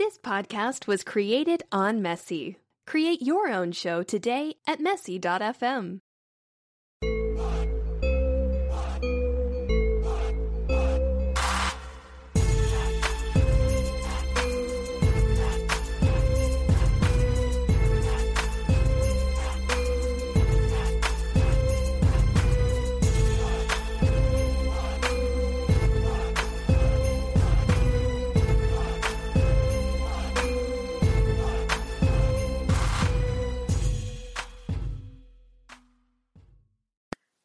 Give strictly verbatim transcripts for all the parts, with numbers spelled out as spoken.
This podcast was created on Messy. Create your own show today at messy dot f m.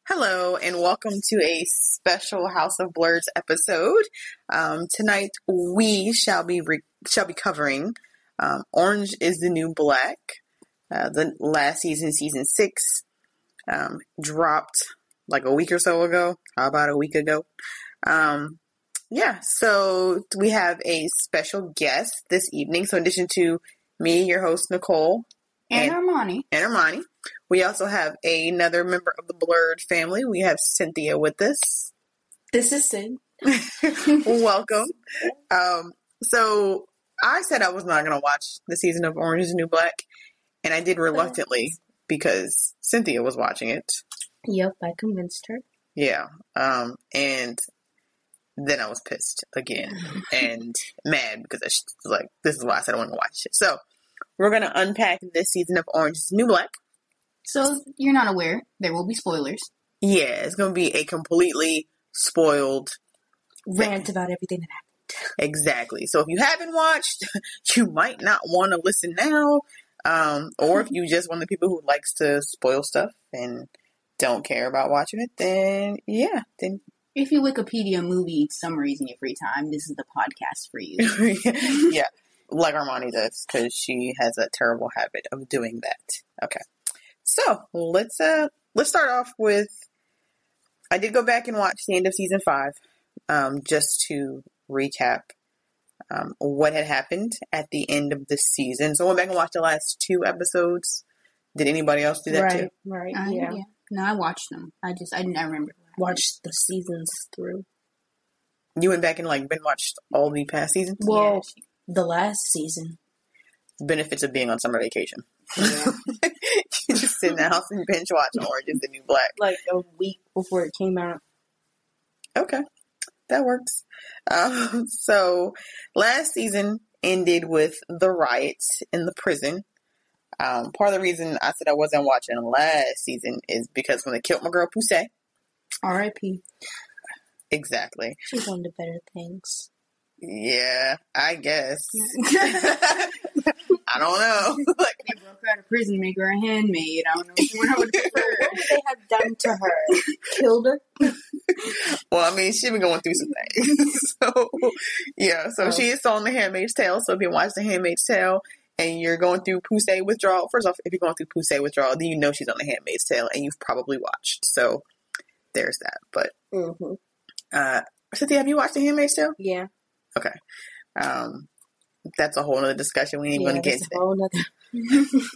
Hello, and welcome to a special House of Blurs episode. Um, tonight, we shall be re- shall be covering um, Orange is the New Black. Uh, the last season, season six, um, dropped like a week or so ago. How about a week ago? Um, yeah, so we have a special guest this evening. So in addition to me, your host, Nicole. And, and Armani. And Armani. We also have a, another member of the Blurred family. We have Cynthia with us. This is Cyn. Welcome. Um, so I said I was not going to watch the season of Orange is the New Black, and I did reluctantly because Cynthia was watching it. Yep, I convinced her. Yeah. Um, and then I was pissed again and mad because I was like, this is why I said I want to watch it. So we're going to unpack this season of Orange is the New Black. So, you're not aware, there will be spoilers. Yeah, it's going to be a completely spoiled rant about everything that happened. Exactly. So, if you haven't watched, you might not want to listen now. Um, or if you just one of the people who likes to spoil stuff and don't care about watching it, then yeah. Then if you Wikipedia movie summaries in your free time, this is the podcast for you. Yeah, like Armani does, because she has a terrible habit of doing that. Okay. So let's uh let's start off with. I did go back and watch the end of season five, um, just to recap um, what had happened at the end of the season. So I went back and watched the last two episodes. Did anybody else do that right, too? Right, right, yeah. yeah. No, I watched them. I just I didn't I remember watched the seasons through. You went back and like been watched all the past seasons. Well, yeah. The last season. Benefits of being on summer vacation. Yeah. You just sit in the house and binge watch Orange is the New Black. Like a week before it came out. Okay. That works. Um, so last season ended with the riots in the prison. Um, part of the reason I said I wasn't watching last season is because when they killed my girl Poussey. R I P Exactly. She's on to better things. Yeah, I guess. I don't know. Like, they broke her out of prison, make her a handmaid. I don't know what I would prefer. What would they have done to her? Killed her? Well, I mean, she's been going through some things. So, yeah. So, oh. She is on The Handmaid's Tale. So, if you watch The Handmaid's Tale and you're going through Poussey withdrawal, first off, if you're going through Poussey withdrawal, then you know she's on The Handmaid's Tale and you've probably watched. So, there's that. But, mm-hmm. uh, Cynthia, have you watched The Handmaid's Tale? Yeah. Okay. Um, that's a whole other discussion. We ain't yeah, going to get into that.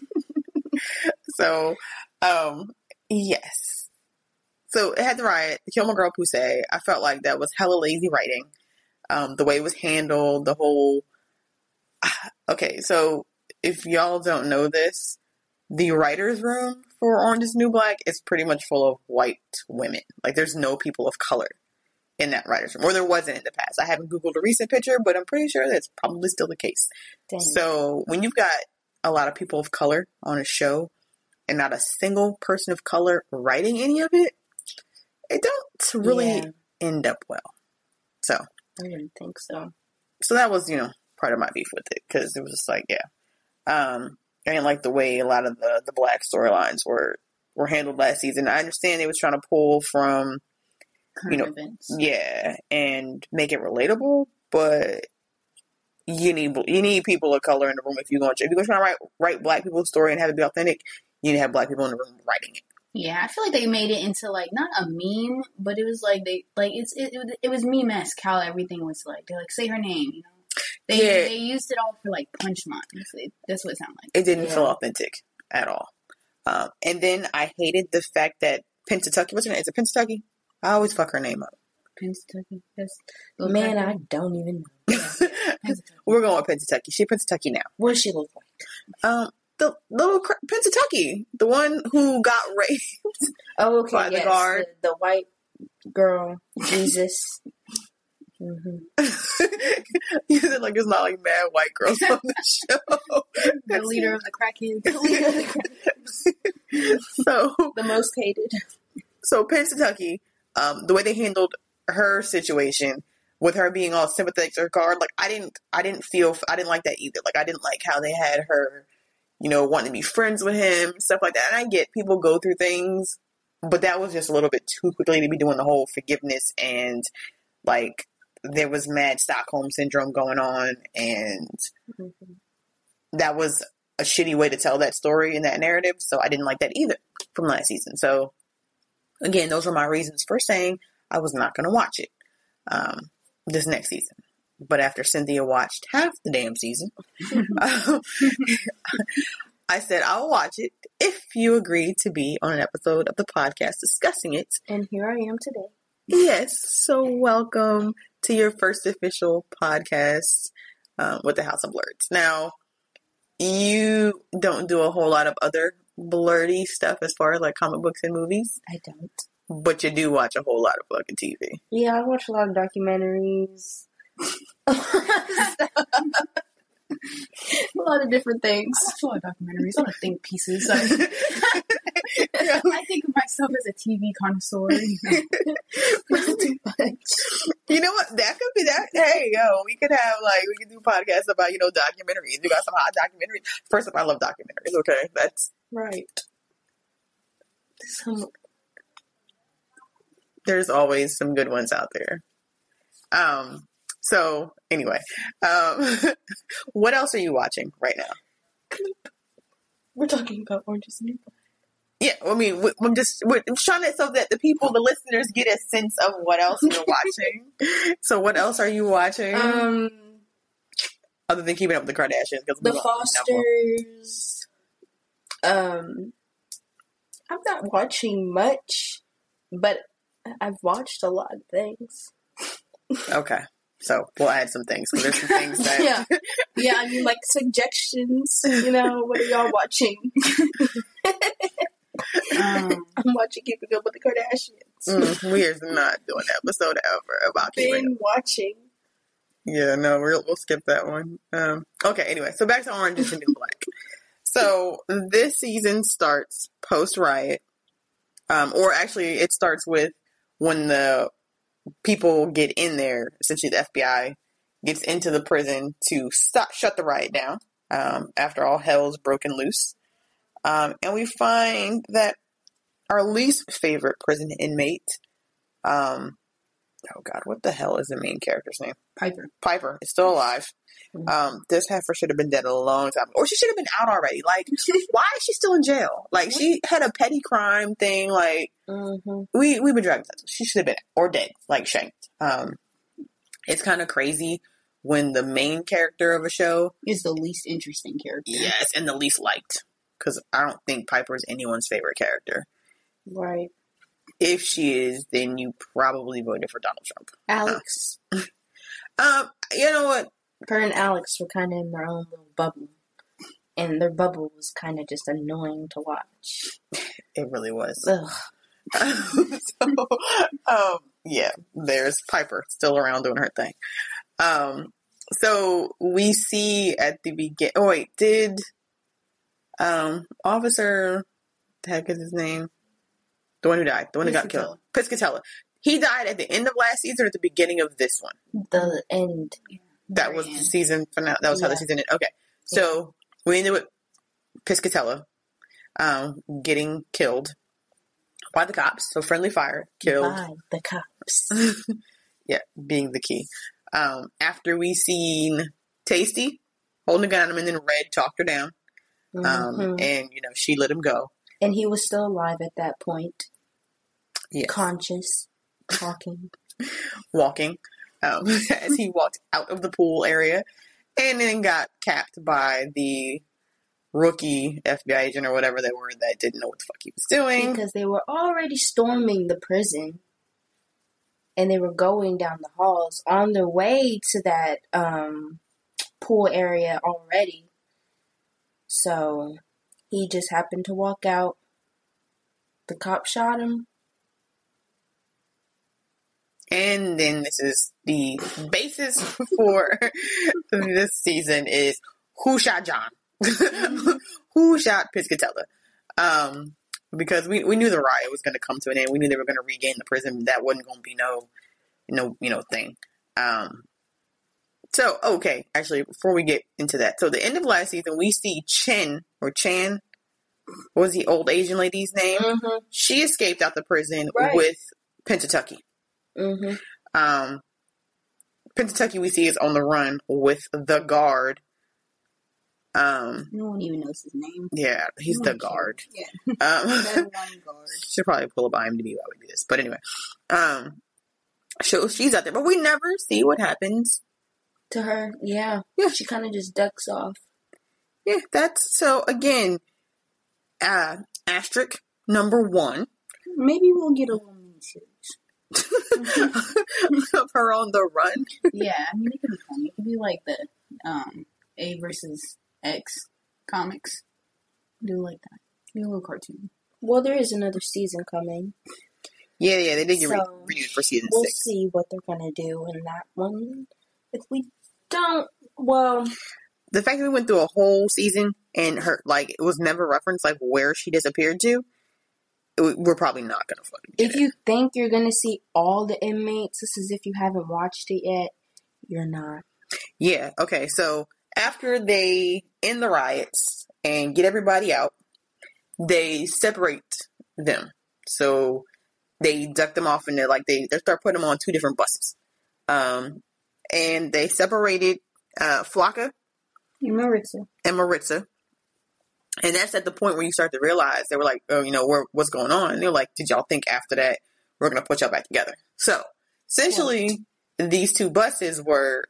So, um, yes. So it had the riot, kill my girl Poussey. I felt like that was hella lazy writing. Um, the way it was handled, the whole. Okay, so if y'all don't know this, the writer's room for Orange is the New Black is pretty much full of white women. Like, there's no people of color in that writer's room, or there wasn't in the past. I haven't Googled a recent picture, but I'm pretty sure that's probably still the case. Dang. So when you've got a lot of people of color on a show and not a single person of color writing any of it, it don't really yeah. end up well. So I didn't think so. So that was, you know, part of my beef with it, because it was just like, yeah. Um, I didn't like the way a lot of the, the black storylines were, were handled last season. I understand they was trying to pull from you know, events. Yeah, and make it relatable, but you need you need people of color in the room if you're going to if you're trying to write write black people's story and have it be authentic. You need to have black people in the room writing it. Yeah, I feel like they made it into like not a meme, but it was like they like it's it it, it was meme-esque how everything was like. They're like say her name, you know. They yeah. they used it all for like punchlines. That's what it sounded like. It didn't yeah. feel authentic at all. Um, and then I hated the fact that Pennsatucky. What's her name? Is it Pennsatucky? I always fuck her name up. Pennsatucky. That's man, I don't even know. We're going with Pennsatucky. She Pennsatucky now. What does she look like? Um, the little cr- Pennsatucky, the one who got raped. Oh, okay. By yes, the guard, the, the white girl, Jesus. Mm-hmm. Like it's not like mad white girls on the show. The leader of the crackheads. The leader of the crackheads. So the most hated. So Pennsatucky, um, the way they handled her situation with her being all sympathetic to her guard, like I didn't, I didn't feel, I didn't like that either. Like I didn't like how they had her, you know, wanting to be friends with him, stuff like that. And I get people go through things, but that was just a little bit too quickly to be doing the whole forgiveness and like. There was mad Stockholm syndrome going on, and mm-hmm. that was a shitty way to tell that story in that narrative. So I didn't like that either from last season. So again, those were my reasons for saying I was not going to watch it um, this next season. But after Cynthia watched half the damn season, um, I said, I'll watch it if you agree to be on an episode of the podcast discussing it. And here I am today. Yes. So welcome to your first official podcast um, with the House of Blurs. Now, you don't do a whole lot of other blurty stuff as far as like comic books and movies. I don't. But you do watch a whole lot of fucking T V. Yeah, I watch a lot of documentaries. A lot of different things. I watch a lot of documentaries. I don't think pieces. So. Yeah. I think of myself as a T V connoisseur. You know? Too much. You know what? That could be that. Hey, yo, we could have like we could do podcasts about you know documentaries. We got some hot documentaries. First of all, I love documentaries. Okay, that's right. So there's always some good ones out there. Um. So anyway, um, what else are you watching right now? We're talking about Orange is the New Black. Yeah, I mean, I'm just we're trying to so that the people, the listeners, get a sense of what else you're watching. So, what else are you watching? Um, other than Keeping Up with the Kardashians, because The Fosters. Um, I'm not watching much, but I've watched a lot of things. Okay, so we'll add some things. There's some things that yeah, yeah, I mean, like suggestions. You know, what are y'all watching? Um, I'm watching Keeping Up with the Kardashians. Mm, we are not doing an episode ever about Keeping Up. Been watching. Yeah, no, we're, we'll skip that one. Um, okay, anyway, so back to Orange is the New Black. So this season starts post-riot, um, or actually it starts with when the people get in there, essentially the F B I gets into the prison to stop, shut the riot down um, after all hell's broken loose. Um, and we find that our least favorite prison inmate, um, oh God, what the hell is the main character's name? Piper. Piper is still alive. Mm-hmm. Um, this heifer should have been dead a long time ago. Or she should have been out already. Like, why is she still in jail? Like, she had a petty crime thing. Like, mm-hmm. we, we've been driving. She should have been, or dead, like shanked. Um, it's kind of crazy when the main character of a show is the least interesting character. Yes, and the least liked. Because I don't think Piper is anyone's favorite character. Right. If she is, then you probably voted for Donald Trump. Alex. No. um, you know what? Her and Alex were kind of in their own little bubble. And their bubble was kind of just annoying to watch. It really was. Ugh. so, um, yeah, there's Piper still around doing her thing. Um, so we see at the beginning. Oh, wait, did. Um, officer, the heck is his name? The one who died. The one who got killed. Piscatella. He died at the end of last season or at the beginning of this one? The end. That was the season finale. That was yeah. how the season ended. Okay. So, yeah. we ended with Piscatella um, getting killed by the cops. So, friendly fire. Killed. By the cops. Yeah, being the key. Um, after we seen Taystee holding a gun on him and then Red talked her down. Um, mm-hmm. And, you know, she let him go. And he was still alive at that point. Yes. Conscious. Talking. Walking. Um, as he walked out of the pool area. And then got capped by the rookie F B I agent or whatever they were that didn't know what the fuck he was doing. Because they were already storming the prison. and they were going down the halls on their way to that um, pool area already. So he just happened to walk out. The cop shot him. And then this is the basis for this season is who shot John? Who shot Piscatella? Um, because we, we knew the riot was going to come to an end. We knew they were going to regain the prison. That wasn't going to be no, no, you know, thing. Um, so, okay. Actually, before we get into that. So the end of last season, we see Chen or Chan. What was the old Asian lady's name? Mm-hmm. She escaped out the prison right. with Pennsatucky. Mm-hmm. Um, Pennsatucky we see is on the run with the guard. Um, no one even knows his name. Yeah, he's no the guard. Sure. Yeah, um, that one guard. Should probably pull up I M D B while we do this. But anyway, um, so she's out there, but we never see what happens to her. Yeah, yeah, she kind of just ducks off. Yeah, that's so. Again, uh, asterisk number one. Maybe we'll get a little mini series. Of her on the run. Yeah, I mean it could be funny. It could be like the um, A versus X comics. Do like that. Do a little cartoon. Well, there is another season coming. Yeah, yeah, they did get so renewed re- for season we'll six. We'll see what they're gonna do in that one. If we don't, well, the fact that we went through a whole season and her like it was never referenced like where she disappeared to. We're probably not going to fucking get it. If you think you're going to see all the inmates, this is if you haven't watched it yet, you're not. Yeah, okay, so after they end the riots and get everybody out, they separate them. So they duck them off and they're like, they, they start putting them on two different buses. Um, and they separated uh, Flocka and Maritza. And Maritza. And that's at the point where you start to realize they were like, oh, you know, we're, what's going on? And they're like, did y'all think after that we're going to put y'all back together? So essentially, what? These two buses were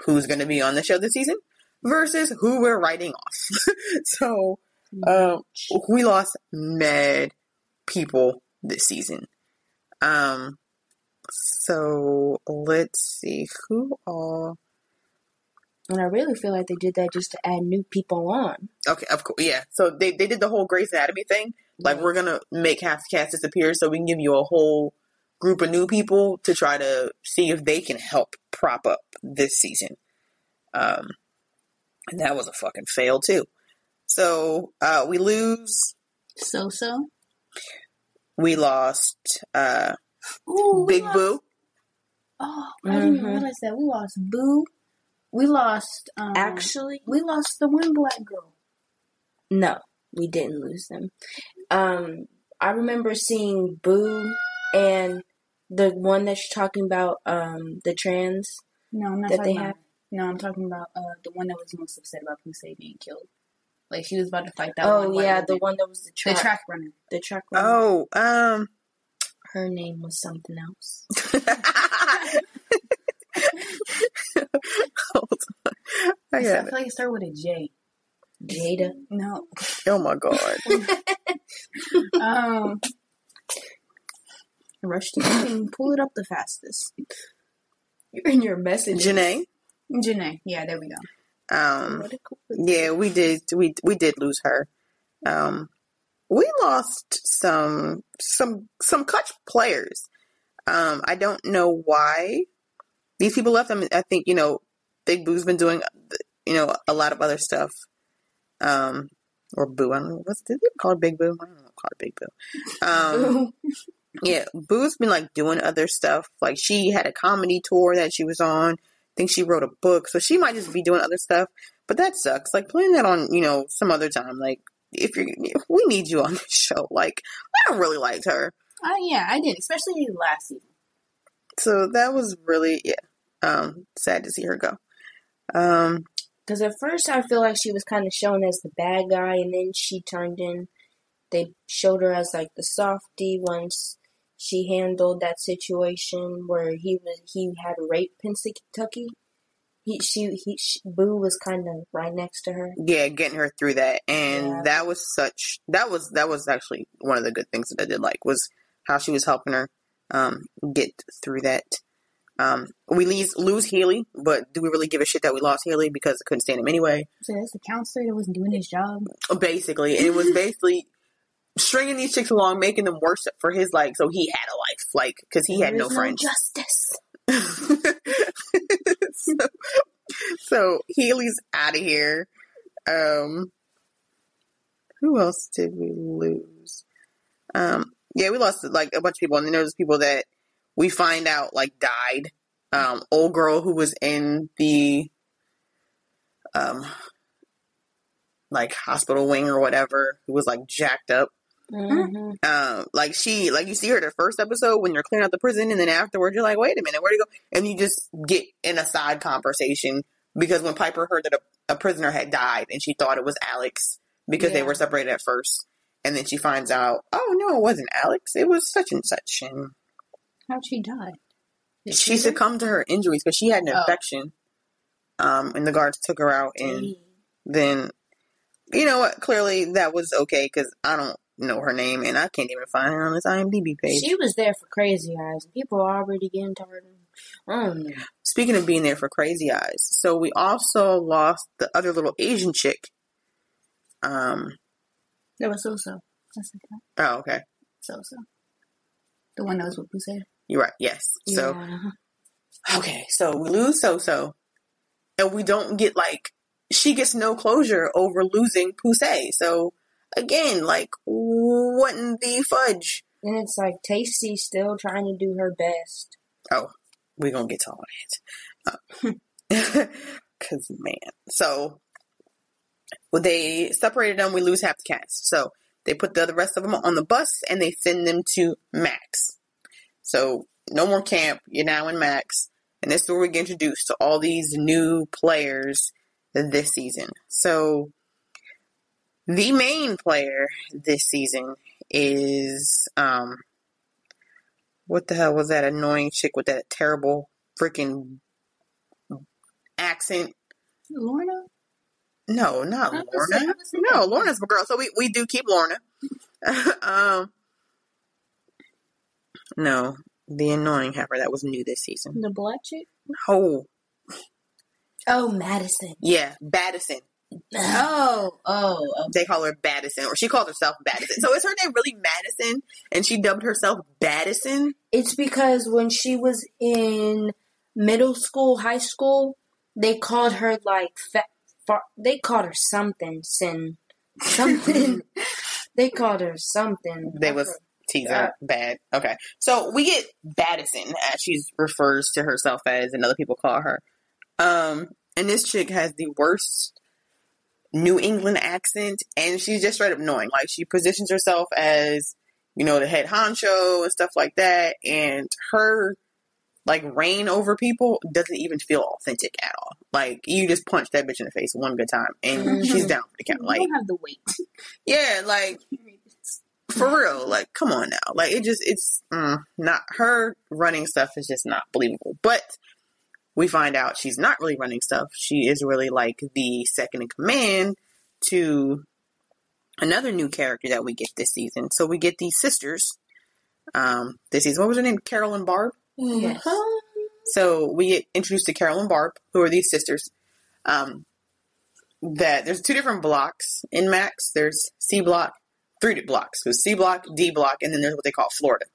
who's going to be on the show this season versus who we're writing off. So um, we lost mad people this season. Um, so let's see who all. And I really feel like they did that just to add new people on. Okay, of course, yeah. So they, they did the whole Grey's Anatomy thing. Like, yeah. We're going to make half the cast disappear so we can give you a whole group of new people to try to see if they can help prop up this season. Um, and that was a fucking fail, too. So uh, we lose... Soso. We lost uh, Ooh, Big we lost... Boo. Oh, I mm-hmm. didn't realize that. We lost Boo. We lost, um, actually, we lost the one black girl. No, we didn't lose them. Um, I remember seeing Boo and the one that you're talking about, um, the trans. No, I'm not that talking they about, had. No, I'm talking about, uh, the one that was most upset about Poussey being killed. Like, she was about to fight that oh, one. Oh, yeah, the woman. One that was the track. The track runner. The track runner. Oh, um. Her name was something else. Hold on. I, I feel it. Like it started with a J. Jada. No. Oh my god. um. Rush to you can pull it up the fastest. You're in your message. Janae. Janae. Yeah, there we go. Um. Yeah, we did. We we did lose her. Um. We lost some some some clutch players. Um. I don't know why. These people left them. I think, you know, Big Boo's been doing, you know, a lot of other stuff. Um, or Boo. I don't know. What's it called? Big Boo? I don't know. Called Big Boo. Um, yeah. Boo's been, like, doing other stuff. Like, she had a comedy tour that she was on. I think she wrote a book. So she might just be doing other stuff. But that sucks. Like, playing that on, you know, some other time. Like, if you're, we need you on this show. Like, I really liked her. Oh, uh, yeah. I did. Especially last season. So that was really, yeah, um, sad to see her go. Because um, at first I feel like she was kind of shown as the bad guy, and then she turned in. They showed her as, like, the softie once she handled that situation where he was, he had raped Pennsatucky. He, she, he, she, Boo was kind of right next to her. Yeah, getting her through that, and yeah. that was such that was that was actually one of the good things that I did like was how she was helping her. um, get through that. Um, we lose, lose Healy, but do we really give a shit that we lost Healy? Because I couldn't stand him anyway. So that's the counselor that wasn't doing his job. Basically. And it was basically stringing these chicks along, making them worship for his, like, so he had a life, like, because he there had no friends. No justice. so, so Healy's out of here. Um, who else did we lose? Um, yeah, we lost, like, a bunch of people. And then there was people that we find out, like, died. Um, old girl who was in the, um, like, hospital wing or whatever, who was, like, jacked up. Mm-hmm. Um, like, she, like, you see her the first episode when they're clearing out the prison, and then afterwards you're like, wait a minute, where'd you go? And you just get in a side conversation, because when Piper heard that a, a prisoner had died, and she thought it was Alex, because yeah. they were separated at first, and then she finds out, oh, no, it wasn't Alex, it was such and such, and... How'd she die? Did she she succumbed to her injuries because she had an oh. infection. Um, and the guards took her out, and Dang. then, you know what? Clearly, that was okay because I don't know her name, and I can't even find her on this IMDb page. She was there for Crazy Eyes. People are already getting tired. Mm. Speaking of being there for Crazy Eyes, so we also lost the other little Asian chick. Um, that was Soso. That's okay. Oh, okay. Soso, the one that was with Poussey. You're right. Yes. So, yeah. Okay. So we lose Soso, and we don't get like she gets no closure over losing Poussey. So again, like what in the fudge? And it's like Taystee still trying to do her best. Oh, we're gonna get to all that, uh, cause man. So well, they separated them. We lose half the cast. So they put the rest of them on the bus and they send them to Max. So no more camp. You're now in Max. And this is where we get introduced to all these new players this season. So the main player this season is, um, what the hell was that annoying chick with that terrible freaking accent? Lorna? No, not I Lorna. Saying, no, Lorna's my girl. So we, we do keep Lorna. um, no, the annoying heifer that was new this season. The black chick? No. Oh, Madison. Yeah, Badison. Oh, oh. Okay. They call her Badison, or she calls herself Badison. So is her name really Madison, and she dubbed herself Badison? It's because when she was in middle school, high school, they called her like fat. They called her something, Sin. Something. They called her something. They was teasing her bad. Okay. So we get Badison, as she refers to herself as, and other people call her. Um, and this chick has the worst New England accent, and she's just straight up annoying. Like, she positions herself as, you know, the head honcho and stuff like that, and her... like, reign over people doesn't even feel authentic at all. Like, you just punch that bitch in the face one good time, and mm-hmm. she's down for the count. Like, you don't have the weight. Yeah, like, for real. Like, come on now. Like, it just, it's mm, not, her running stuff is just not believable. But we find out she's not really running stuff. She is really, like, the second in command to another new character that we get this season. So we get these sisters um, this season. What was her name? Carol and Barb? Yes. So we get introduced to Carol and Barb, who are these sisters. Um, that there's two different blocks in Max. There's C block, three blocks. So C block, D block, and then there's what they call Florida.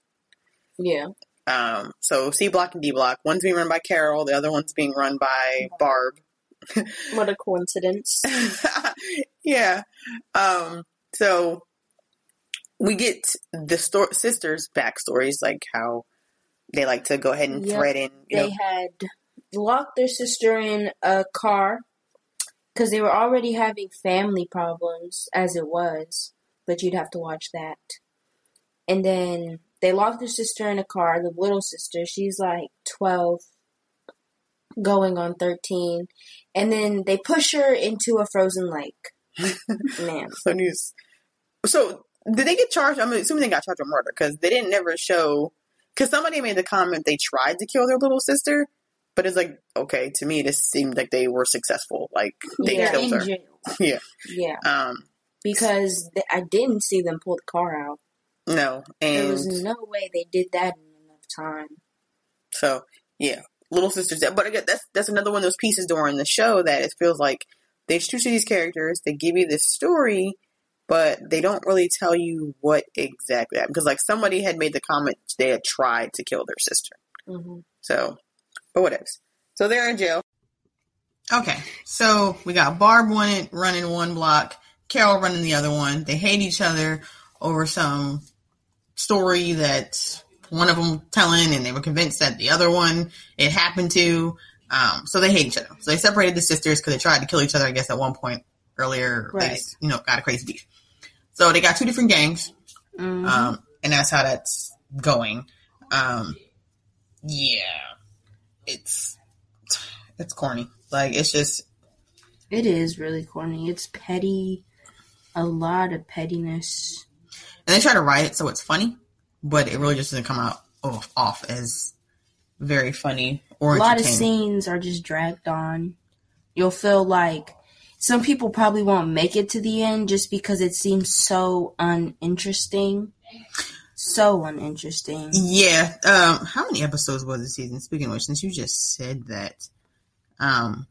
Yeah. Um. So C block and D block. One's being run by Carol. The other one's being run by Barb. What a coincidence. Yeah. Um. So we get the sto- sisters' backstories, like how they like to go ahead and yep. thread in. You they know. had locked their sister in a car because they were already having family problems as it was, but you'd have to watch that. And then they locked their sister in a car, the little sister. She's like twelve, going on thirteen. And then they push her into a frozen lake. Man. So, so did they get charged? I'm assuming they got charged with murder because they didn't never show... Because somebody made the comment they tried to kill their little sister, but it's like, okay, to me, this seemed like they were successful. Like, they yeah, killed her. Jail. Yeah. Yeah. Um, because th- I didn't see them pull the car out. No. And there was no way they did that in enough time. So, yeah. Little sisters. But again, that's that's another one of those pieces during the show that it feels like they introduce these characters, they give you this story, but they don't really tell you what exactly happened. Because, like, somebody had made the comment they had tried to kill their sister. Mm-hmm. So, but whatever. So they're in jail. Okay, so we got Barb running, running one block, Carol running the other one. They hate each other over some story that one of them telling, and they were convinced that the other one it happened to. Um, so they hate each other. So they separated the sisters because they tried to kill each other, I guess, at one point earlier. Right. They just, you know, got a crazy beef. So they got two different gangs, mm-hmm. um, and that's how that's going. Um, yeah, it's it's corny. Like, it's just... It is really corny. It's petty. A lot of pettiness. And they try to write it so it's funny, but it really just doesn't come out off, off as very funny or entertaining. A lot of scenes are just dragged on. You'll feel like some people probably won't make it to the end just because it seems so uninteresting. So uninteresting. Yeah. Um, how many episodes was the season? Speaking of which, since you just said that... Um,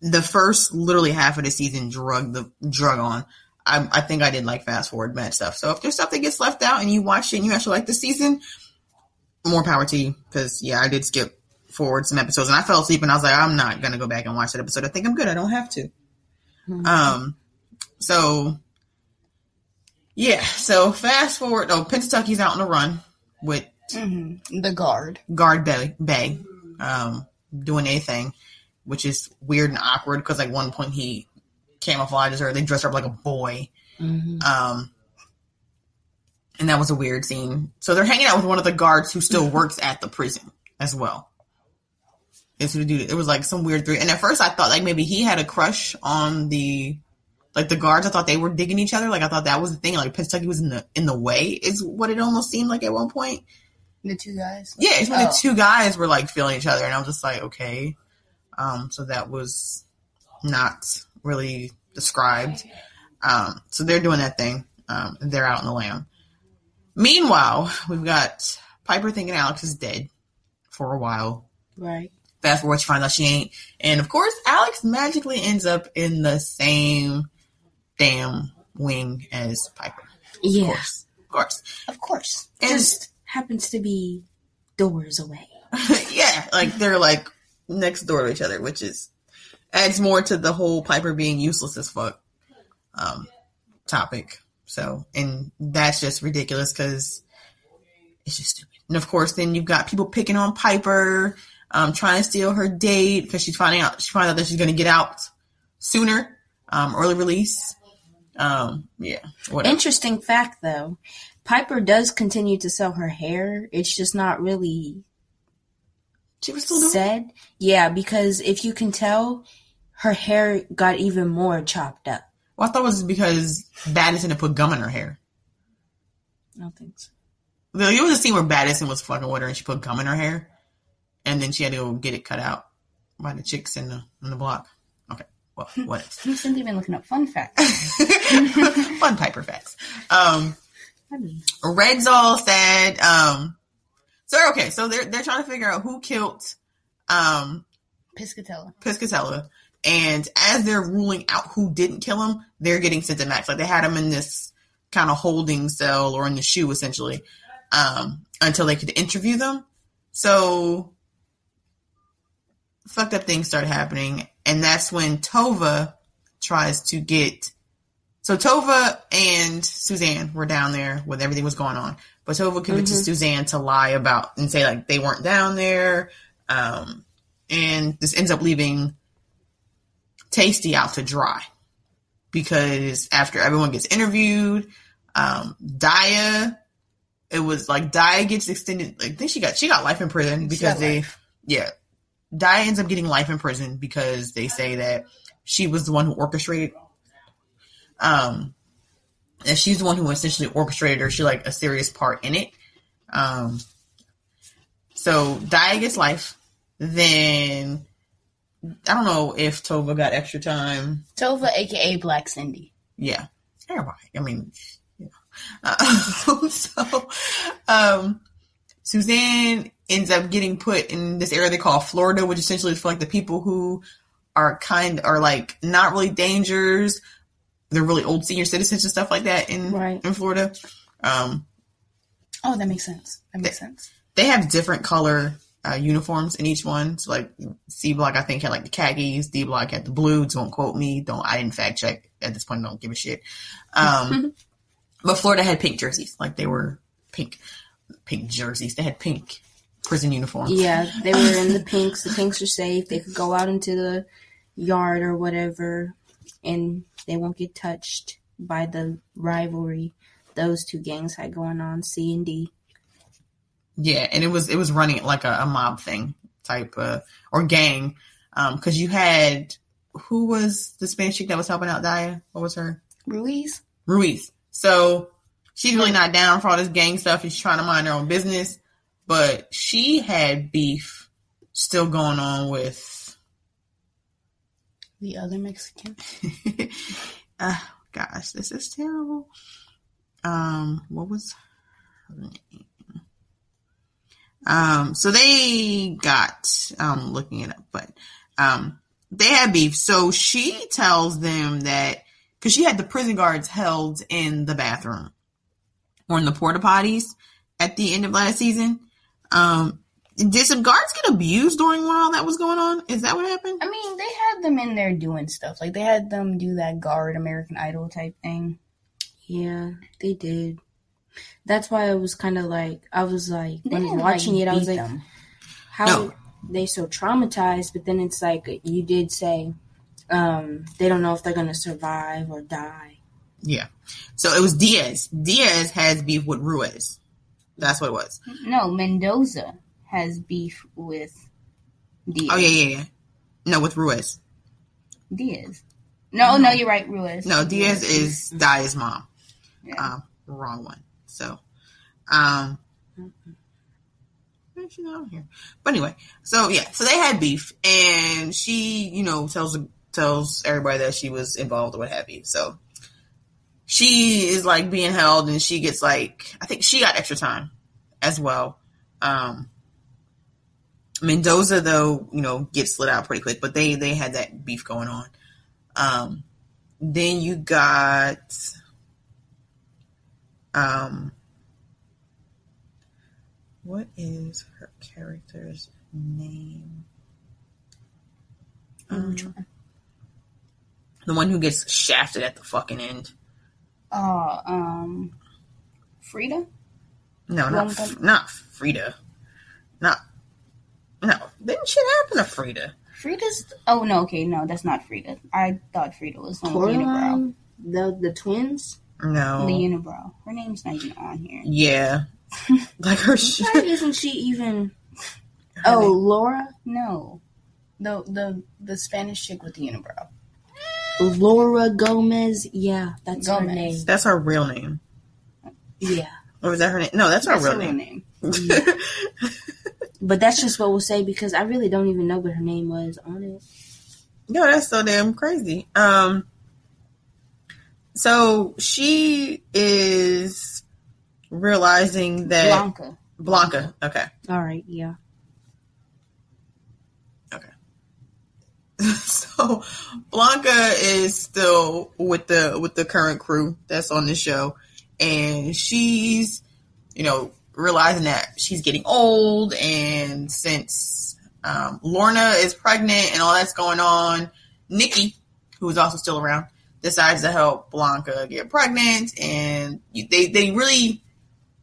the first literally half of the season drug the drug on. I, I think I did like fast forward bad stuff. So if there's stuff that gets left out and you watch it and you actually like the season, more power to you. Because yeah, I did skip forward some episodes and I fell asleep and I was like, I'm not gonna go back and watch that episode. I think I'm good. I don't have to. Mm-hmm. Um, so yeah. So fast forward. Oh, Pennsatucky's out on the run with mm-hmm. the guard guard bay bay. Um. doing anything, which is weird and awkward because like one point he camouflages her, they dress her up like a boy. Mm-hmm. Um, and that was a weird scene. So they're hanging out with one of the guards who still works at the prison as well. It's who the dude, it was like some weird three. And at first I thought like maybe he had a crush on the like the guards. I thought they were digging each other. Like I thought that was the thing. Like Pennsatucky was in the in the way is what it almost seemed like at one point. The two guys? Yeah, it's when oh. the two guys were, like, feeling each other, and I was just like, okay. Um, so that was not really described. Um, so they're doing that thing. Um, they're out in the land. Meanwhile, we've got Piper thinking Alex is dead for a while. Right. Fast forward, she finds out she ain't. And, of course, Alex magically ends up in the same damn wing as Piper. Yeah. Of course. Of course. Of course. And Just... happens to be doors away. Yeah, like they're like next door to each other, which is adds more to the whole Piper being useless as fuck um, topic. So, and that's just ridiculous because it's just stupid. And of course, then you've got people picking on Piper, um, trying to steal her date because she's finding out she finds out that she's going to get out sooner, um, early release. Um, yeah. Whatever. Interesting fact, though. Piper does continue to sell her hair. It's just not really she was still said. Doing? Yeah, because if you can tell, her hair got even more chopped up. Well, I thought it was because Badison had put gum in her hair. I don't think so. There was a scene where Badison was fucking with her and she put gum in her hair. And then she had to go get it cut out by the chicks in the, in the block. Okay, well, what else? You've simply been looking up fun facts. Fun Piper facts. Um... Red's all sad. Um, so okay, so they're they're trying to figure out who killed um, Piscatella. Piscatella, and as they're ruling out who didn't kill him, they're getting sent to Max. Like they had him in this kind of holding cell or in the shoe, essentially, um, until they could interview them. So fucked up things start happening, and that's when Tova tries to get. So Tova and Suzanne were down there when everything was going on. But Tova convinced mm-hmm. Suzanne to lie about and say, like, they weren't down there. Um, and this ends up leaving Taystee out to dry. Because after everyone gets interviewed, um, Daya, it was like Daya gets extended. Like, I think she got, she got life in prison because they, life. yeah. Daya ends up getting life in prison because they say that she was the one who orchestrated Um, and she's the one who essentially orchestrated or she like a serious part in it. Um, so Daya gets life. Then I don't know if Tova got extra time. Tova, aka Black Cindy. Yeah, everybody. I mean, you know. Uh, so um, Suzanne ends up getting put in this area they call Florida, which essentially is for like the people who are kind are like not really dangers. They're really old senior citizens and stuff like that in right. in Florida. Um, oh, that makes sense. That makes they, sense. They have different color uh, uniforms in each one. So like C Block, I think, had like the khakis. D Block had the blue. Don't quote me. Don't. I didn't fact check at this point. Don't give a shit. Um, but Florida had pink jerseys. Like they were pink, pink jerseys. They had pink prison uniforms. Yeah, they were in the pinks. The pinks are safe. They could go out into the yard or whatever, and they won't get touched by the rivalry those two gangs had going on, C and D. Yeah, and it was it was running like a, a mob thing type uh, or gang, because um, you had who was the Spanish chick that was helping out Daya? What was her? Ruiz. Ruiz. So she's really not down for all this gang stuff. She's trying to mind her own business, but she had beef still going on with the other Mexican. Oh, gosh, this is terrible. Um, what was her name? Um, so they got, um, looking it up, but um, they had beef. So she tells them that, because she had the prison guards held in the bathroom or in the porta potties at the end of last season. Um, Did some guards get abused during when all that was going on? Is that what happened? I mean, they had them in there doing stuff. Like, they had them do that guard American Idol type thing. Yeah, they did. That's why I was kind of like, I was like, they when watching like it, I was like, them. how no. they so traumatized? But then it's like, you did say, um, they don't know if they're going to survive or die. Yeah. So it was Diaz. Diaz has beef with Ruiz. That's what it was. No, Mendoza has beef with Diaz. Oh, yeah, yeah, yeah. No, with Ruiz. Diaz. No, no, you're right, Ruiz. No, Diaz, Diaz. is Daya's mom. Yeah. Um, wrong one. So, um, she's not here. But anyway, so yeah, so they had beef, and she, you know, tells tells everybody that she was involved or what have you. So she is like being held, and she gets like, I think she got extra time as well. Um, Mendoza, though, you know, gets slid out pretty quick, but they, they had that beef going on. Um, then you got, um, what is her character's name? Um, the one who gets shafted at the fucking end. Uh, um, Frieda? No, not, not Frieda. Not No, didn't shit happen to Frieda? Frieda's... Oh, no, okay, no, that's not Frieda. I thought Frieda was the unibrow. The, the twins? No. The unibrow. Her name's not even on here. Yeah. Like her shit. Why isn't she even... Her oh, name? Laura? No. The, the the Spanish chick with the unibrow. Laura Gomez? Yeah, that's Gomez. her name. That's her real name. Yeah. Or is that her name? No, that's, that's her real her name. Real name. Yeah. But that's just what we'll say because I really don't even know what her name was on it. No, that's so damn crazy. Um, so she is realizing that... Blanca. Blanca, okay. All right, yeah. Okay. So Blanca is still with the with the current crew that's on the show. And she's, you know... realizing that she's getting old, and since um, Lorna is pregnant and all that's going on, Nikki, who is also still around, decides to help Blanca get pregnant, and they they really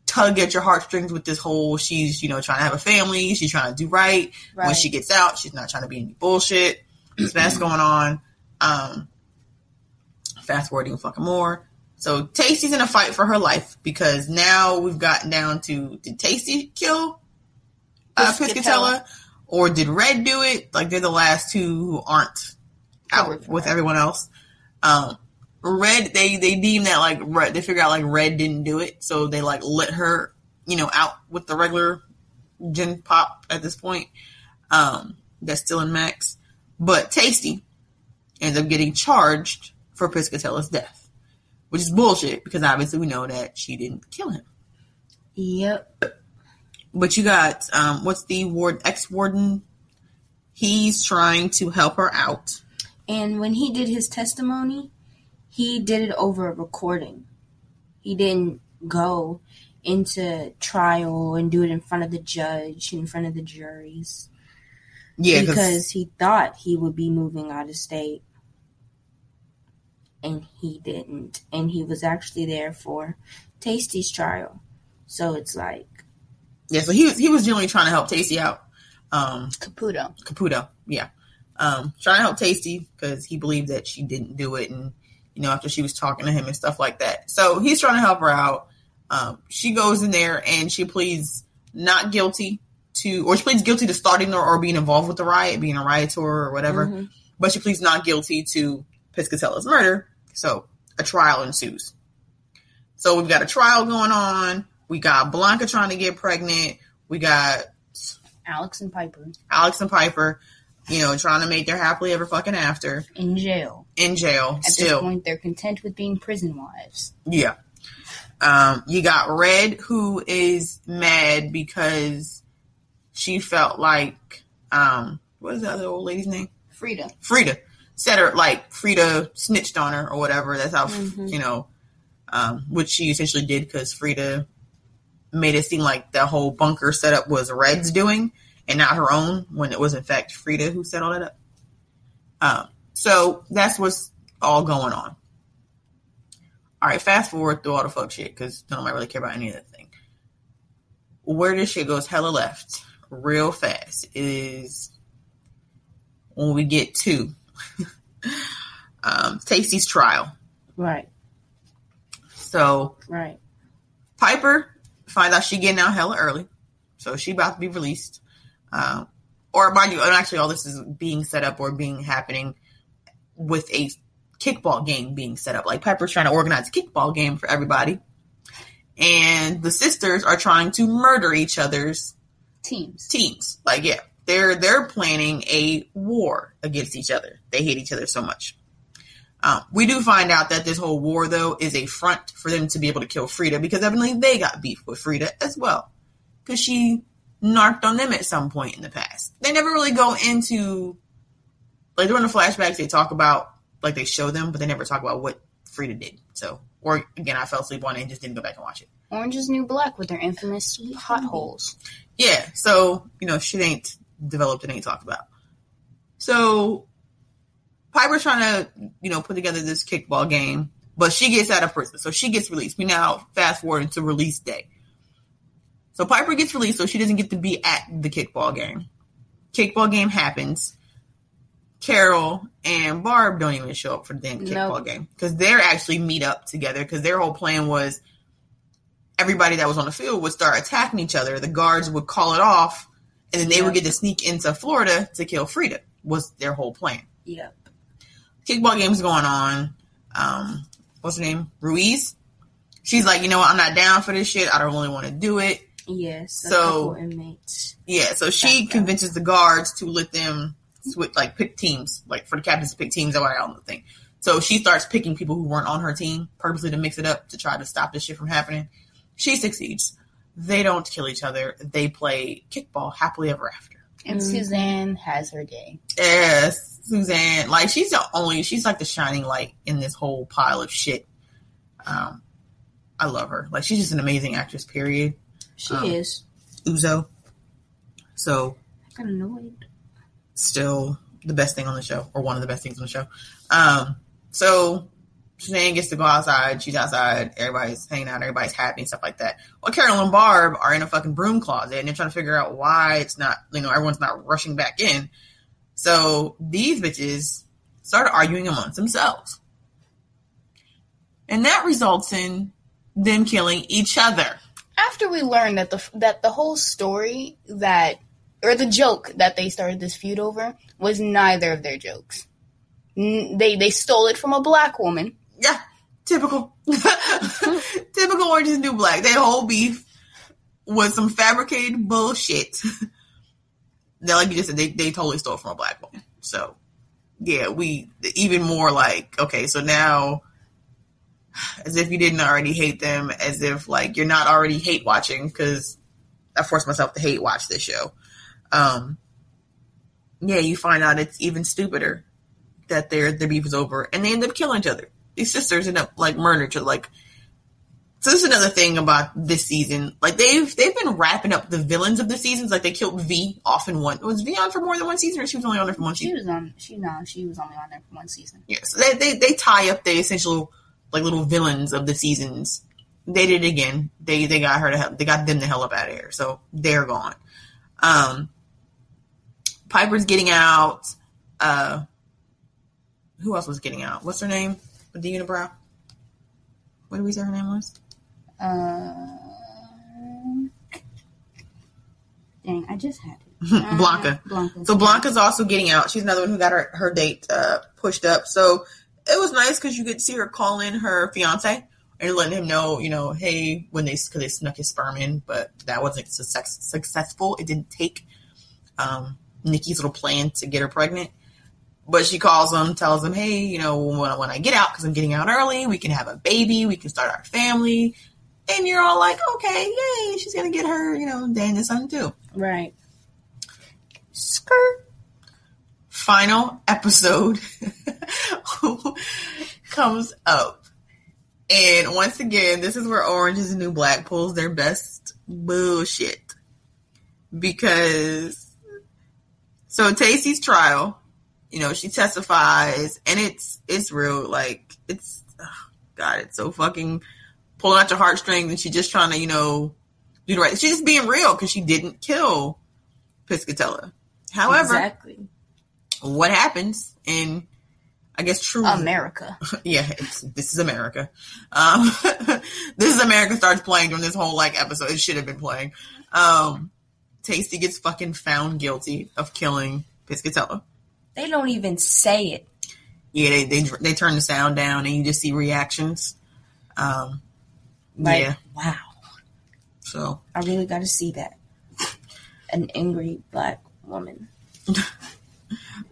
tug at your heartstrings with this whole she's, you know, trying to have a family, she's trying to do right. right. When she gets out, she's not trying to be any bullshit. So that's going on. Um, fast forwarding fucking more. So Taystee's in a fight for her life because now we've gotten down to, did Taystee kill uh, Piscatella? Or did Red do it? Like, they're the last two who aren't out with everyone else. Um, Red, they, they deem that, like, Red, they figure out, like, Red didn't do it. So they, like, let her, you know, out with the regular gen pop at this point. Um, that's still in Max. But Taystee ends up getting charged for Piscatella's death. Which is bullshit because obviously we know that she didn't kill him. Yep. But you got, um, what's the ward, ex-warden? He's trying to help her out. And when he did his testimony, he did it over a recording. He didn't go into trial and do it in front of the judge, in front of the juries. Yeah, because he thought he would be moving out of state. And he didn't. And he was actually there for Taystee's trial. So it's like... Yeah, so he was he was generally trying to help Taystee out. Um, Caputo. Caputo, yeah. Um, trying to help Taystee because he believed that she didn't do it. And, you know, after she was talking to him and stuff like that. So he's trying to help her out. Um, she goes in there and she pleads not guilty to... Or she pleads guilty to starting or, or being involved with the riot, being a rioter or whatever. Mm-hmm. But she pleads not guilty to Piscatella's murder. So a trial ensues. So we've got a trial going on. We got Blanca trying to get pregnant. We got Alex and Piper. Alex and Piper, you know, trying to make their happily ever fucking after. In jail. In jail. At still. This point, they're content with being prison wives. Yeah. Um, you got Red, who is mad because she felt like, um, what is the other old lady's name? Frieda. Frieda. Said her, like, Frieda snitched on her or whatever. That's how, mm-hmm. you know, um, which she essentially did because Frieda made it seem like the whole bunker setup was Red's doing and not her own when it was, in fact, Frieda who set all that up. Um, so that's what's all going on. All right, fast forward through all the fuck shit because nobody really care about any of that thing. Where this shit goes hella left real fast is when we get to um, Taystee's trial. Right. So right. Piper... Find out she getting out hella early. So she about to be released. Uh, or mind you, and actually all this is being set up or being happening with a kickball game being set up. Like Piper's trying to organize a kickball game for everybody. And the sisters are trying to murder each other's teams. Teams. Like, yeah. They're they're planning a war against each other. They hate each other so much. Um, we do find out that this whole war, though, is a front for them to be able to kill Frieda because evidently they got beef with Frieda as well because she narked on them at some point in the past. They never really go into, like, during the flashbacks, they talk about, like, they show them, but they never talk about what Frieda did. So, or, again, I fell asleep on it and just didn't go back and watch it. Orange is the New Black with their infamous hot holes. Yeah, so, you know, shit ain't developed and ain't talked about. So... Piper's trying to, you know, put together this kickball game, but she gets out of prison. So she gets released. We now fast forward to release day. So Piper gets released, so she doesn't get to be at the kickball game. Kickball game happens. Carol and Barb don't even show up for the damn kickball nope. game because they're actually meet up together because their whole plan was everybody that was on the field would start attacking each other. The guards would call it off, and then they yep. would get to sneak into Florida to kill Frieda was their whole plan. Yep. Kickball game's going on. Um, what's her name? Ruiz. She's like, you know what? I'm not down for this shit. I don't really want to do it. Yes. Yeah, so, inmates. Yeah. So she That's convinces the guards to let them switch, like pick teams, like for the captains to pick teams. That out on the thing. So she starts picking people who weren't on her team purposely to mix it up to try to stop this shit from happening. She succeeds. They don't kill each other. They play kickball happily ever after. And mm-hmm. Suzanne has her day. Yes. Suzanne, like, she's the only, she's like the shining light in this whole pile of shit. Um, I love her. Like, she's just an amazing actress, period. She um, is. Uzo. So. I got annoyed. Still the best thing on the show, or one of the best things on the show. Um, so, Suzanne gets to go outside, she's outside, everybody's hanging out, everybody's happy and stuff like that. Well, Carol and Barb are in a fucking broom closet, and they're trying to figure out why it's not, you know, everyone's not rushing back in. So these bitches started arguing amongst themselves. And that results in them killing each other. After we learned that the that the whole story that, or the joke that they started this feud over was neither of their jokes. They they stole it from a black woman. Yeah, typical. Typical Orange is the New Black. Their whole beef was some fabricated bullshit. Now, like you just said, they, they totally stole it from a black woman. So, yeah, we even more like, okay, so now, as if you didn't already hate them, as if, like, you're not already hate watching, because I forced myself to hate watch this show. Um, yeah, you find out it's even stupider that their their beef is over, and they end up killing each other. These sisters end up like murdering each other. Like, so this is another thing about this season. Like they've they've been wrapping up the villains of the seasons. Like they killed V off in one. Was V on for more than one season, or she was only on there for one season? She was on. She no, she was only on there for one season. Yes, yeah, so they, they they tie up the essential like little villains of the seasons. They did it again. They they got her to hell, they got them the hell up out of here. So they're gone. Um, Piper's getting out. Uh, who else was getting out? What's her name? With the unibrow. What did we say her name was? Uh, dang, I just had it. Uh, Blanca. Blanca. So Blanca's also getting out. She's another one who got her, her date uh, pushed up. So it was nice because you could see her call in her fiance and letting him know, you know, hey, when they because they snuck his sperm in, but that wasn't success, successful. It didn't take um, Nikki's little plan to get her pregnant. But she calls him, tells him, hey, you know, when, when I get out, because I'm getting out early, we can have a baby, we can start our family. And you're all like, okay, yay, she's going to get her, you know, day and the son too. Right. Skirt. Final episode comes up. And once again, this is where Orange is the New Black pulls their best bullshit. Because, so Taystee's trial... You know, she testifies, and it's it's real. Like, it's, oh God, it's so fucking pulling out your heartstrings, and she's just trying to, you know, do the right thing. She's just being real, because she didn't kill Piscatella. However, exactly. What happens in, I guess, true... America. Yeah, it's, this is America. Um, this is America starts playing during this whole, like, episode. It should have been playing. Um, Taystee gets fucking found guilty of killing Piscatella. They don't even say it. Yeah, they, they they turn the sound down, and you just see reactions. Um, like, yeah. Wow. So I really got to see that. An angry black woman.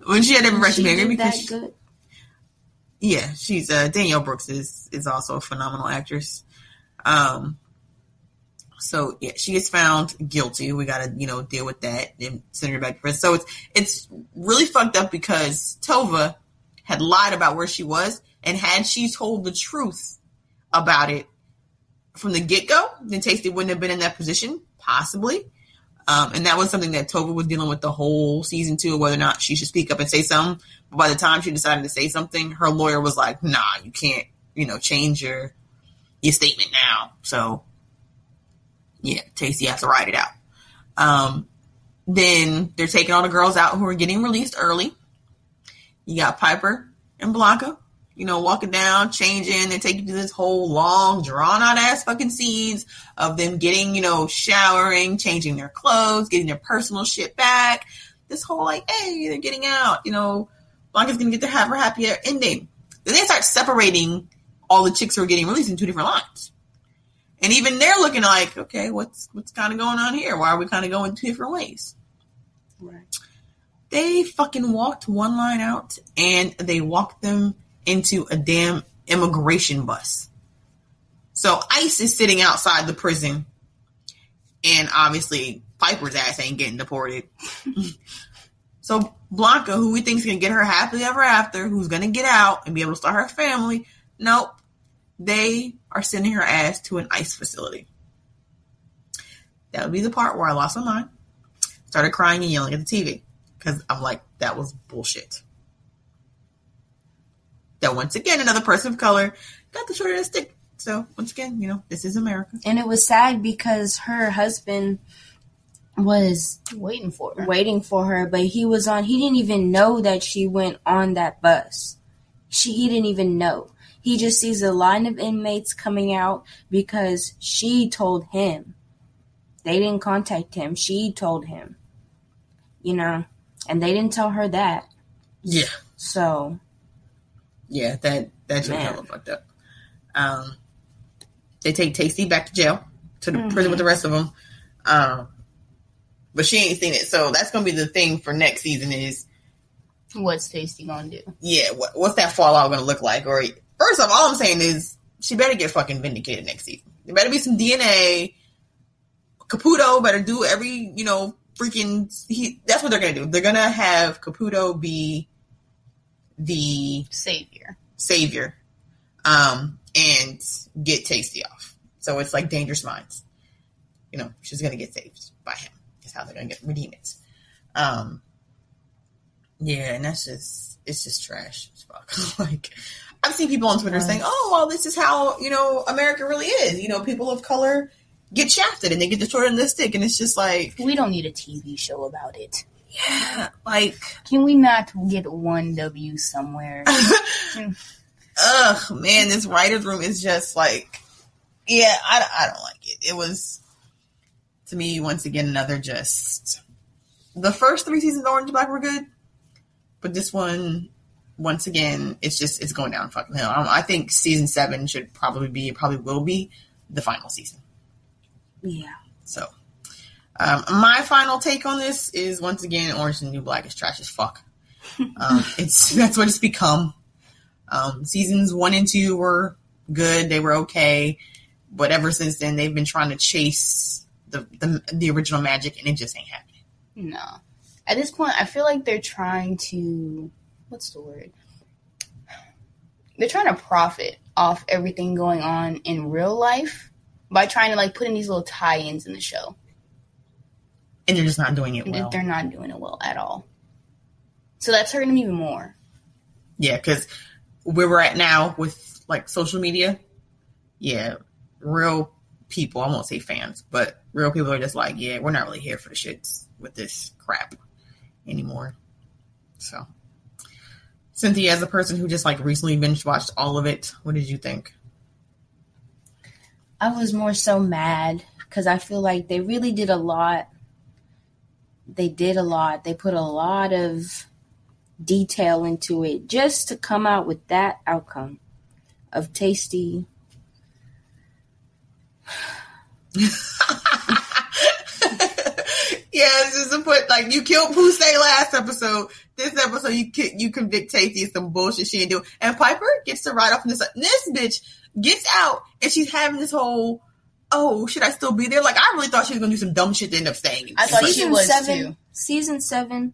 When she had every she did because that she, good. Yeah, she's uh, Danielle Brooks is is also a phenomenal actress. Um. So yeah, she is found guilty. We gotta, you know, deal with that and send her back to prison. So it's it's really fucked up because Tova had lied about where she was, and had she told the truth about it from the get go, then Taystee wouldn't have been in that position, possibly. Um, and that was something that Tova was dealing with the whole season two, whether or not she should speak up and say something. But by the time she decided to say something, her lawyer was like, "Nah, you can't, you know, change your your statement now." So. Yeah, Taystee has to ride it out. Um, then they're taking all the girls out who are getting released early. You got Piper and Blanca, you know, walking down, changing. They take you to this whole long, drawn-out ass fucking scenes of them getting, you know, showering, changing their clothes, getting their personal shit back. This whole, like, hey, they're getting out. You know, Blanca's going to get to have her happier ending. Then they start separating all the chicks who are getting released in two different lines. And even they're looking like, okay, what's what's kind of going on here? Why are we kind of going two different ways? Right. They fucking walked one line out, and they walked them into a damn immigration bus. So ICE is sitting outside the prison, and obviously Piper's ass ain't getting deported. So Blanca, who we think is going to get her happily ever after, who's going to get out and be able to start her family, nope. They are sending her ass to an ICE facility. That would be the part where I lost my mind, started crying and yelling at the T V because I'm like, that was bullshit. That once again, another person of color got the short end of the stick. So once again, you know, this is America. And it was sad because her husband was waiting for her, waiting for her, but he was on. He didn't even know that she went on that bus. She he didn't even know. He just sees a line of inmates coming out because she told him. They didn't contact him. She told him. You know? And they didn't tell her that. Yeah. So. Yeah, that that's hella fucked up. Um, they take Taystee back to jail, to the mm-hmm. prison with the rest of them. Um, but she ain't seen it. So that's going to be the thing for next season is. What's Taystee going to do? Yeah, what, what's that fallout going to look like? Or... First off, all I'm saying is she better get fucking vindicated next season. There better be some D N A Caputo better do every, you know, freaking... He, that's what they're going to do. They're going to have Caputo be the... Savior. Savior. Um, and get Taystee off. So it's like Dangerous Minds. You know, she's going to get saved by him. That's how they're going to get redeem it. Um, yeah, and that's just... It's just trash as fuck. Like... I've seen people on Twitter saying, oh, well, this is how, you know, America really is. You know, people of color get shafted and they get the short end of the stick. And it's just like... We don't need a T V show about it. Yeah, like... Can we not get one W somewhere? Ugh, man, this writer's room is just like... Yeah, I, I don't like it. It was, to me, once again, another just... The first three seasons of Orange is the Black were good, but this one... Once again, it's just, it's going down fucking hill. I, I think season seven should probably be, probably will be, the final season. Yeah. So, um, my final take on this is, once again, Orange is the New Black is trash as fuck. Um, it's, that's what it's become. Um, seasons one and two were good. They were okay. But ever since then, they've been trying to chase the, the, the original magic, and it just ain't happening. No. At this point, I feel like they're trying to... What's the word? They're trying to profit off everything going on in real life by trying to, like, put in these little tie-ins in the show. And they're just not doing it well. They're not doing it well at all. So that's hurting them even more. Yeah, because where we're at now with, like, social media, yeah, real people, I won't say fans, but real people are just like, yeah, we're not really here for the shits with this crap anymore. So... Cynthia, as a person who just, like, recently binge-watched all of it, what did you think? I was more so mad because I feel like they really did a lot. They did a lot. They put a lot of detail into it just to come out with that outcome of Taystee. Yeah, it's just to put, like, you killed Poussey last episode. This episode, you you convict Taystee of some bullshit she ain't doing. And Piper gets to ride off in this. This bitch gets out, and she's having this whole, oh, should I still be there? Like, I really thought she was going to do some dumb shit to end up staying. I thought she was, too. Season seven,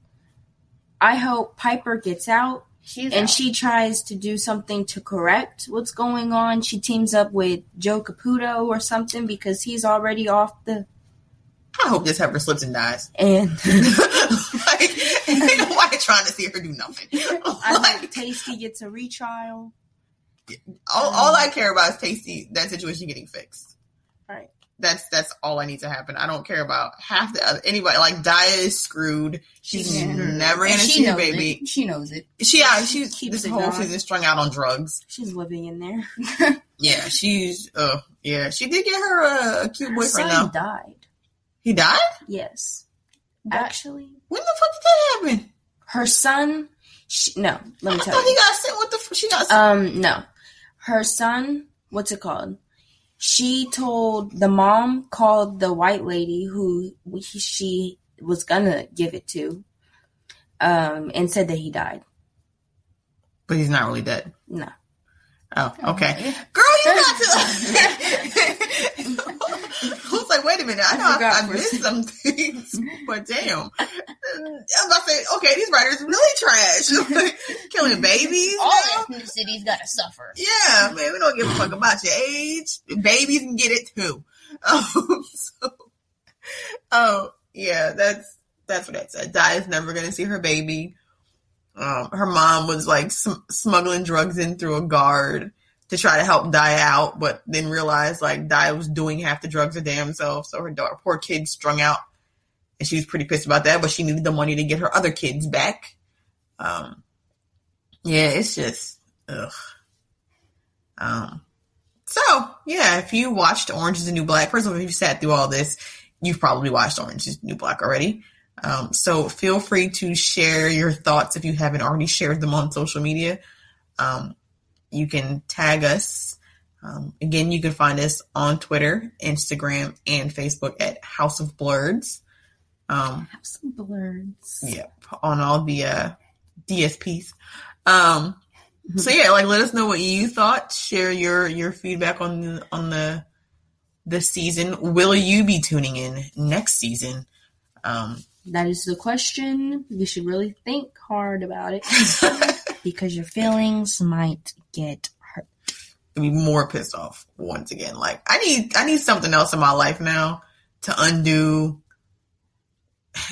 I hope Piper gets out, she's and out. She tries to do something to correct what's going on. She teams up with Joe Caputo or something because he's already off the... I hope this heifer slips and dies. And like, ain't nobody trying to see her do nothing. I like, hope Taystee gets a retrial. All, um, all I care about is Taystee, that situation getting fixed. Right. That's that's all I need to happen. I don't care about half the other anybody. Like, Daya is screwed. She's yeah. never and gonna she see her baby. It. She knows it. She yeah. She keeps this whole season strung out on drugs. She's living in there. yeah. She's uh yeah. She did get her a, a cute boyfriend now. He died. He died? Yes. Actually. When the fuck did that happen? Her son... She, no, let me tell you. I thought he got sent. What the fuck? She got sent. Um, no. Her son... What's it called? She told... The mom called the white lady who she was gonna give it to um, and said that he died. But he's not really dead? No. Oh, okay. Girl, you got to... I was like, wait a minute, I know I, I missed some things, but damn. I was about to say, okay, these writers really trash. Killing babies. All ethnicities gotta suffer. Yeah, man, we don't give a fuck about your age. Babies can get it too. Um, so, oh, yeah, that's that's what that said. Dia's never gonna see her baby. Um, her mom was like sm- smuggling drugs in through a guard to try to help Daya out, but then realized, like, Daya was doing half the drugs her damn self, so her daughter, poor kid strung out, and she was pretty pissed about that, but she needed the money to get her other kids back. Um, yeah, it's just, ugh. Um, so, yeah, if you watched Orange is the New Black, first of all, if you sat through all this, you've probably watched Orange is the New Black already. Um, so feel free to share your thoughts if you haven't already shared them on social media. Um, You can tag us. Um, again, you can find us on Twitter, Instagram, and Facebook at House of Blurs. Um, House of Blurs. Yep. Yeah, on all the uh, D S Ps. Um, so yeah, like, let us know what you thought. Share your, your feedback on the, on the this season? Will you be tuning in next season? Um, that is the question. You should really think hard about it because your feelings might get hurt. I'll be more pissed off once again. Like I need, I need something else in my life now to undo.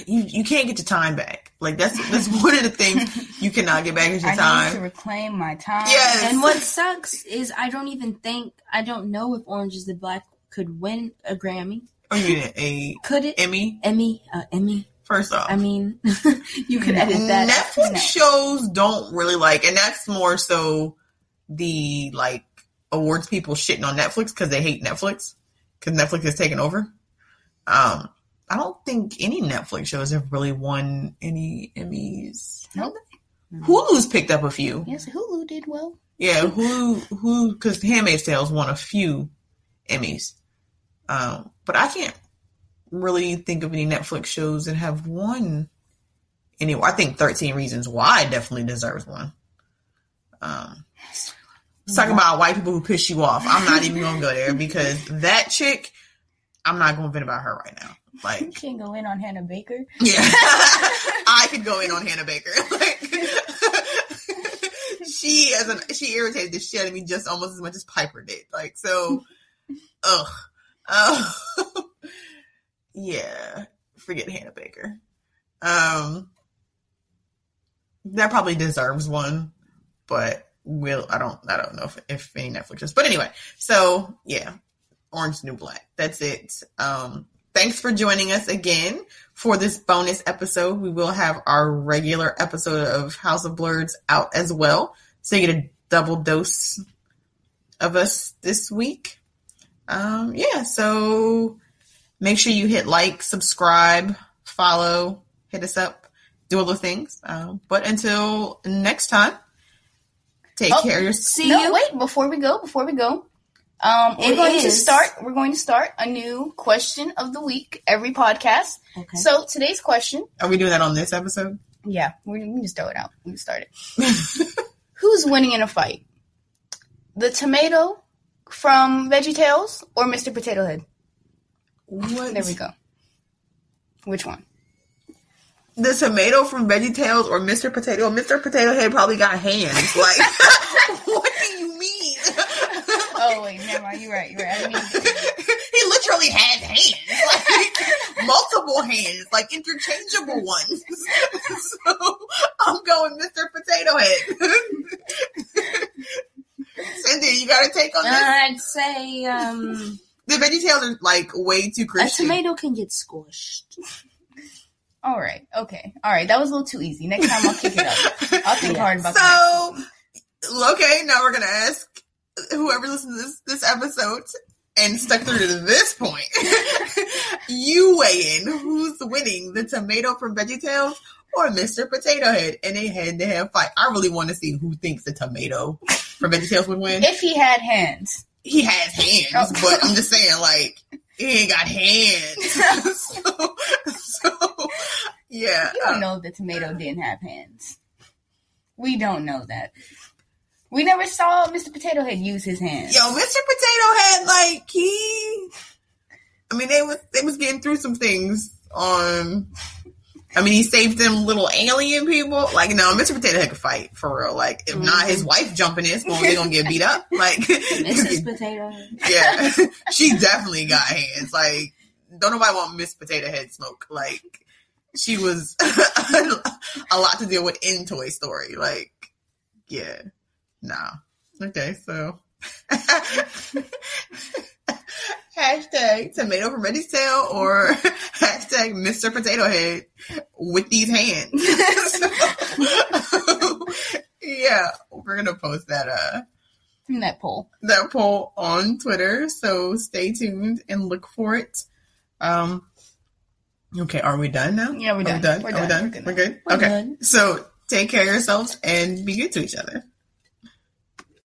You you can't get your time back. Like that's that's one of the things you cannot get back is your I time. I need to reclaim my time. Yes. And what sucks is I don't even think I don't know if Orange is the Black could win a Grammy. Or you mean a could it Emmy? Emmy, uh, Emmy. First off, I mean, you could edit that. Netflix shows don't really like, and that's more so the like awards people shitting on Netflix because they hate Netflix because Netflix has taken over. Um. I don't think any Netflix shows have really won any Emmys. Nope. Hulu's picked up a few. Yes, Hulu did well. Yeah, Hulu, Hulu, because The Handmaid's Tale won a few Emmys. Um, but I can't really think of any Netflix shows that have won any. I think thirteen Reasons Why definitely deserves one. Um, let's talk about white people who piss you off. I'm not even going to go there because that chick, I'm not going to vent about her right now. Like, you can't go in on Hannah Baker. Yeah. I could go in on Hannah Baker. Like, she as an she irritated the shit out of me just almost as much as Piper did. Like, so ugh. Uh, yeah. Forget Hannah Baker. Um that probably deserves one, but will I don't I don't know if, if any Netflix is. But anyway, so yeah. Orange is the New Black. That's it. Um Thanks for joining us again for this bonus episode. We will have our regular episode of House of Blurs out as well. So you get a double dose of us this week. Um, yeah, so make sure you hit like, subscribe, follow, hit us up, do all the things. Um, but until next time, take oh, care. See no, you. Wait, before we go, before we go. Um, we're it going is. to start. We're going to start a new question of the week every podcast. Okay. So today's question. Are we doing that on this episode? Yeah, we can just throw it out. We can start it. Who's winning in a fight? The tomato from VeggieTales or Mister Potato Head? What? There we go. Which one? The tomato from VeggieTales or Mister Potato? Mister Potato Head probably got hands. Like, what do you mean? Oh, wait, never mind. You're right. You're right. I mean, he literally had hands. Like, multiple hands. Like, interchangeable ones. So, I'm going Mister Potato Head. Cynthia, you got to take on this? I'd say, um... the VeggieTales are, like, way too Christian. A tomato can get squished. All right. Okay. All right. That was a little too easy. Next time, I'll kick it up. I'll think yeah. hard about that. So, okay, now we're going to ask whoever listened to this, this episode and stuck through to this point, you weigh in who's winning, the tomato from VeggieTales or Mister Potato Head in a head-to-head fight. I really want to see who thinks the tomato from VeggieTales would win. If he had hands. He has hands, oh. But I'm just saying, like, he ain't got hands. so, so, yeah. You don't um, know if the tomato didn't have hands. We don't know that. We never saw Mister Potato Head use his hands. Yo, Mister Potato Head, like, he... I mean, they was, they was getting through some things on... I mean, he saved them little alien people. Like, no, Mister Potato Head could fight, for real. Like, if mm-hmm. not, his wife jumping in, they're going to get beat up. Like... Missus Potato Head. Yeah. She definitely got hands. Like, don't nobody want Miss Potato Head smoke. Like, she was a lot to deal with in Toy Story. Like, yeah. Nah. Okay, so hashtag tomato from Reddy's tail or hashtag Mister Potato Head with these hands. So, yeah, we're gonna post that uh that poll that poll on Twitter. So stay tuned and look for it. Um. Okay, are we done now? Yeah, we're done. Are we done. We're done. We're done. We're good. We're okay. Done. So take care of yourselves and be good to each other.